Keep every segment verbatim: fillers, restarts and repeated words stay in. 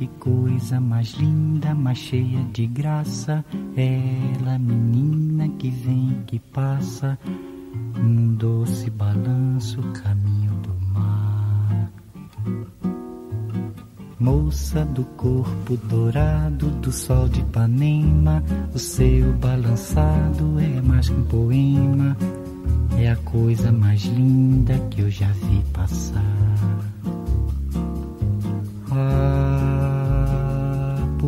que coisa mais linda, mais cheia de graça, ela, menina que vem, que passa, num doce balanço, caminho do mar. Moça do corpo dourado, do sol de Ipanema, o seu balançado é mais que um poema, é a coisa mais linda que eu já vi passar. Ah,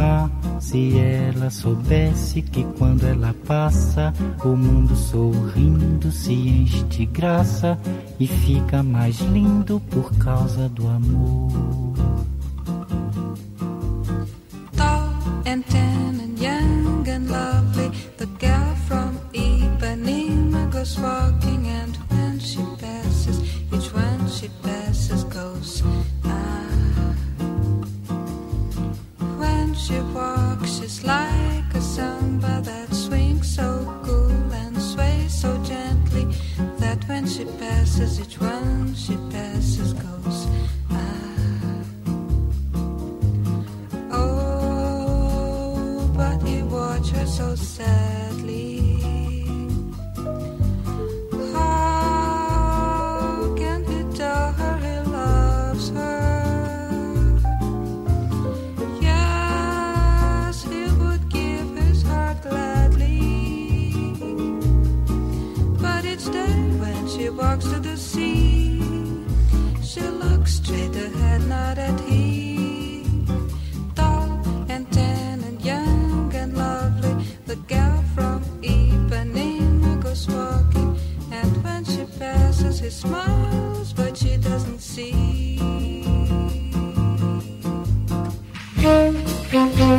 Ah, se ela soubesse que quando ela passa, o mundo sorrindo se enche de graça e fica mais lindo por causa do amor. Tall and tan and young and lovely, the girl from Ipanema goes walking, and when she passes, each one she passes goes she walks, she's like a samba that swings so cool and sways so gently that when she passes, each one she passes goes, ah. Oh, but you watch her so sadly. How can he tell her he loves her? She walks to the sea, she looks straight ahead, not at him. Tall and tan and young and lovely, the gal from Ipanema goes walking, and when she passes he smiles, but she doesn't see. Smiles, but she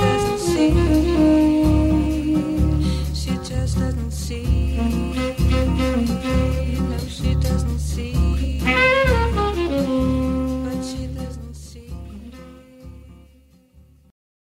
doesn't see. She just doesn't see.